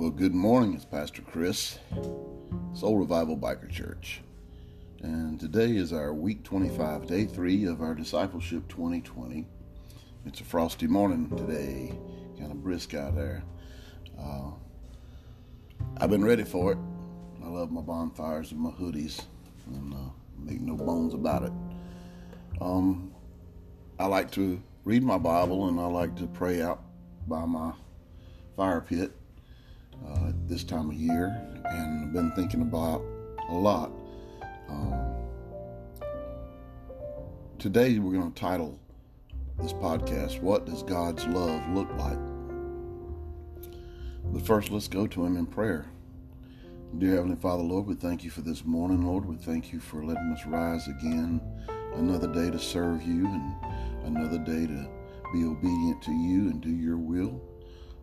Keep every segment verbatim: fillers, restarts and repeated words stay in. Well, good morning. It's Pastor Chris, Soul Revival Biker Church. And today is our week twenty-five, day three of our Discipleship twenty twenty. It's a frosty morning today, kind of brisk out there. Uh, I've been ready for it. I love my bonfires and my hoodies, and uh, make no bones about it. Um, I like to read my Bible, and I like to pray out by my fire pit uh, this time of year, and I've been thinking about a lot. Um, today we're going to title this podcast, What Does God's Love Look Like? But first, let's go to Him in prayer. Dear Heavenly Father, Lord, we thank You for this morning, Lord. We thank You for letting us rise again, another day to serve You and another day to be obedient to You and do Your will.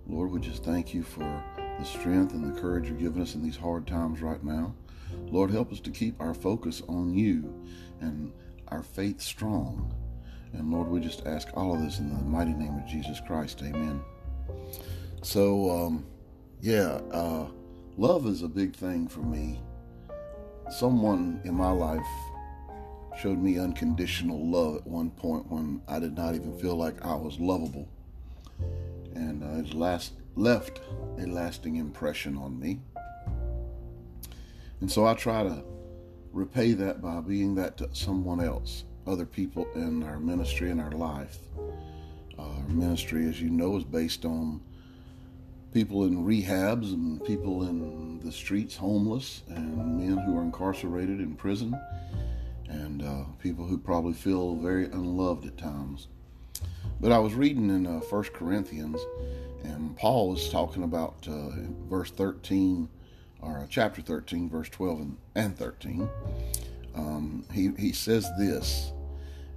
Lord, we just thank You for the strength and the courage You're giving us in these hard times right now. Lord, help us to keep our focus on You and our faith strong. And Lord, we just ask all of this in the mighty name of Jesus Christ. Amen. So, um, yeah, uh, love is a big thing for me. Someone in my life showed me unconditional love at one point when I did not even feel like I was lovable. And uh, it last, left a lasting impression on me. And so I try to repay that by being that to someone else, other people in our ministry and our life. Uh, our ministry, as you know, is based on people in rehabs and people in the streets, homeless, and men who are incarcerated in prison, and uh, people who probably feel very unloved at times. But I was reading in uh, First Corinthians, and Paul was talking about uh, verse thirteen, or chapter thirteen, verse twelve and, and thirteen. Um, he, he says this,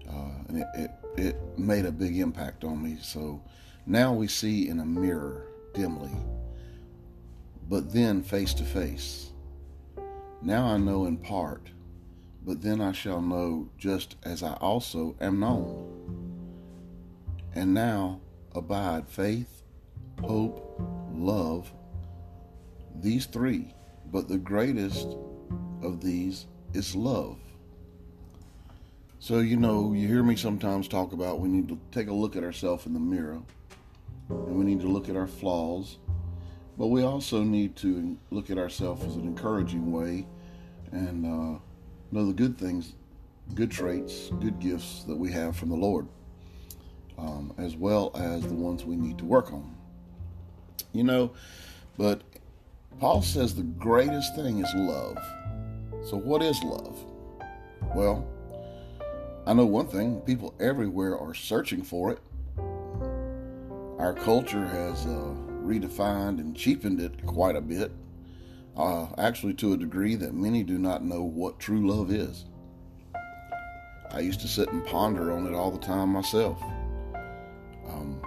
uh, and it, it, it made a big impact on me. So, now we see in a mirror, dimly, but then face to face. Now I know in part, but then I shall know just as I also am known. And now abide faith, hope, love, these three, but the greatest of these is love. So, you know, you hear me sometimes talk about we need to take a look at ourselves in the mirror, and we need to look at our flaws, but we also need to look at ourselves as an encouraging way and uh, know the good things, good traits, good gifts that we have from the Lord, um, as well as the ones we need to work on. You know, but Paul says the greatest thing is love. So what is love? Well, I know one thing, people everywhere are searching for it. Our culture has uh, redefined and cheapened it quite a bit, uh, actually to a degree that many do not know what true love is. I used to sit and ponder on it all the time myself. Um,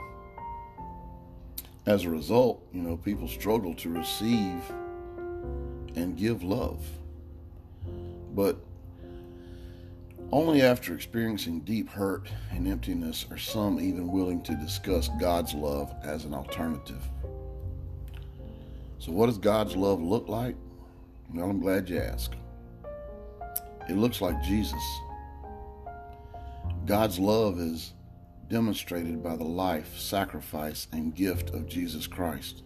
as a result, you know, people struggle to receive and give love. But only after experiencing deep hurt and emptiness are some even willing to discuss God's love as an alternative. So what does God's love look like? Well, I'm glad you asked. It looks like Jesus. God's love is demonstrated by the life, sacrifice, and gift of Jesus Christ.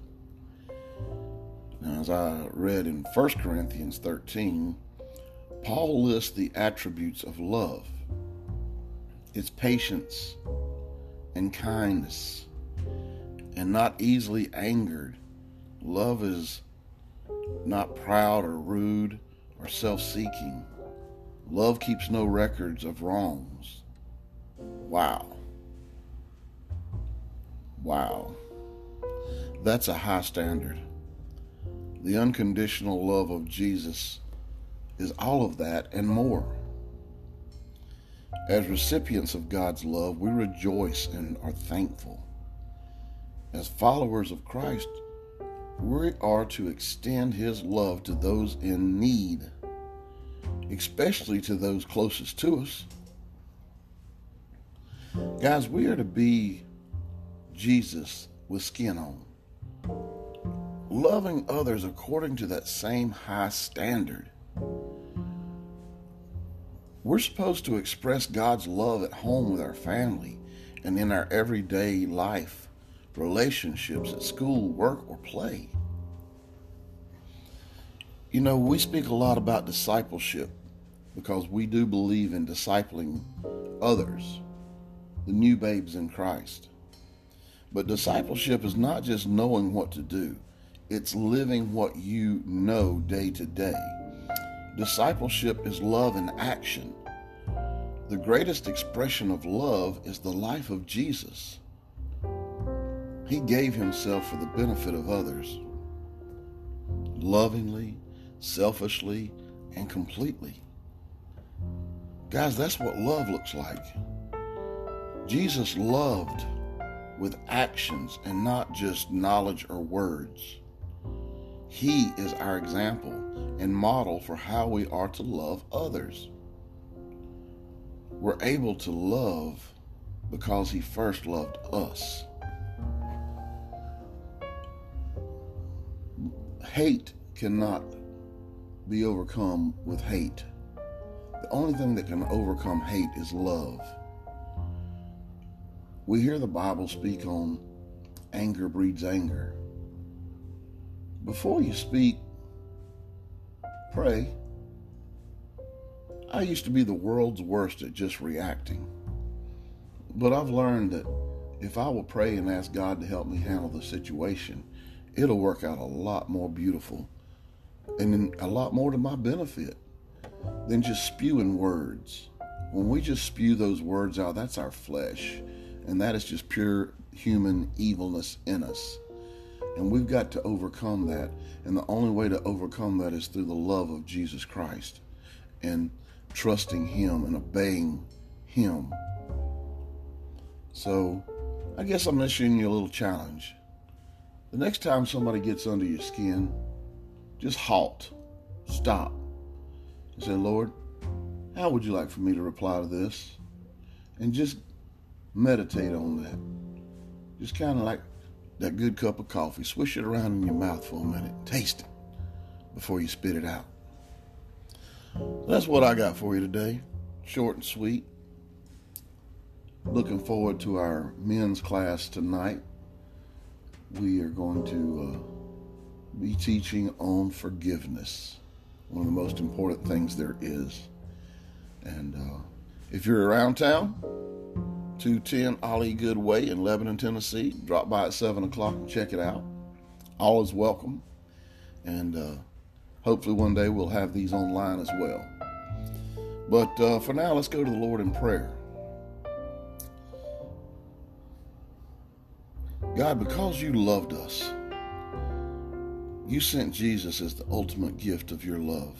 Now, as I read in First Corinthians thirteen, Paul lists the attributes of love. It's patience and kindness and not easily angered. Love is not proud or rude or self-seeking. Love keeps no records of wrongs. Wow. Wow. That's a high standard. The unconditional love of Jesus is all of that and more. As recipients of God's love, we rejoice and are thankful. As followers of Christ, we are to extend His love to those in need, especially to those closest to us. Guys, we are to be Jesus with skin on. loving others according to that same high standard. We're supposed to express God's love at home with our family and in our everyday life, relationships at school, work, or play. You know, we speak a lot about discipleship because we do believe in discipling others, the new babes in Christ. But discipleship is not just knowing what to do. It's living what you know day to day. Discipleship is love in action. The greatest expression of love is the life of Jesus. He gave himself for the benefit of others, lovingly, selfishly, and completely. Guys, that's what love looks like. Jesus loved with actions and not just knowledge or words. He is our example and model for how we are to love others. We're able to love because he first loved us. Hate cannot be overcome with hate. The only thing that can overcome hate is love. We hear the Bible speak on anger breeds anger. Before you speak, pray. I used to be the world's worst at just reacting. But I've learned that if I will pray and ask God to help me handle the situation, it'll work out a lot more beautiful and a lot more to my benefit than just spewing words. When we just spew those words out, that's our flesh. And that is just pure human evilness in us. And we've got to overcome that. And the only way to overcome that is through the love of Jesus Christ and trusting him and obeying him. So I guess I'm issuing you a little challenge. The next time somebody gets under your skin, just halt, stop, and say, Lord, how would you like for me to reply to this? And just meditate on that. Just kind of like that good cup of coffee. Swish it around in your mouth for a minute. Taste it before you spit it out. That's what I got for you today. Short and sweet. Looking forward to our men's class tonight. We are going to uh, be teaching on forgiveness. One of the most important things there is. And uh, if you're around town, two ten Ollie Good Way in Lebanon, Tennessee. Drop by at seven o'clock and check it out. All is welcome. And uh, hopefully one day we'll have these online as well. But uh, for now, let's go to the Lord in prayer. God, because you loved us, you sent Jesus as the ultimate gift of your love.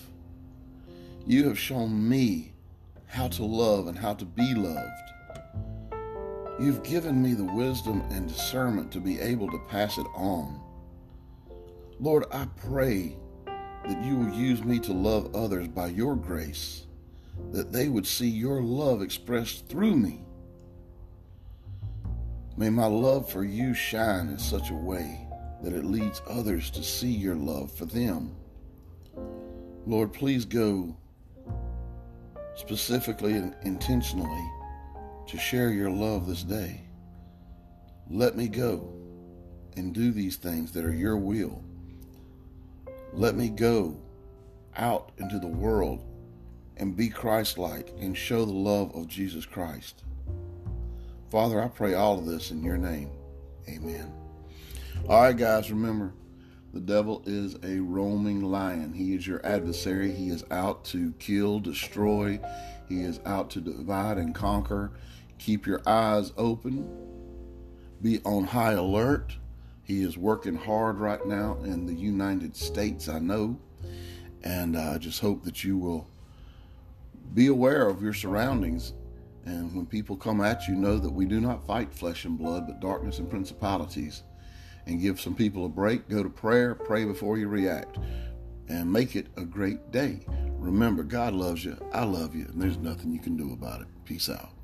You have shown me how to love and how to be loved. You've given me the wisdom and discernment to be able to pass it on. Lord, I pray that you will use me to love others by your grace, that they would see your love expressed through me. May my love for you shine in such a way that it leads others to see your love for them. Lord, please go specifically and intentionally to share your love this day. Let me go and do these things that are your will. Let me go out into the world and be Christ-like and show the love of Jesus Christ. Father, I pray all of this in your name. Amen. All right, guys, remember, the devil is a roaming lion. He is your adversary. He is out to kill, destroy. He is out to divide and conquer. Keep your eyes open. Be on high alert. He is working hard right now in the United States, I know. And I just hope that you will be aware of your surroundings. And when people come at you, know that we do not fight flesh and blood, but darkness and principalities. And give some people a break. Go to prayer. Pray before you react. And make it a great day. Remember, God loves you. I love you. And there's nothing you can do about it. Peace out.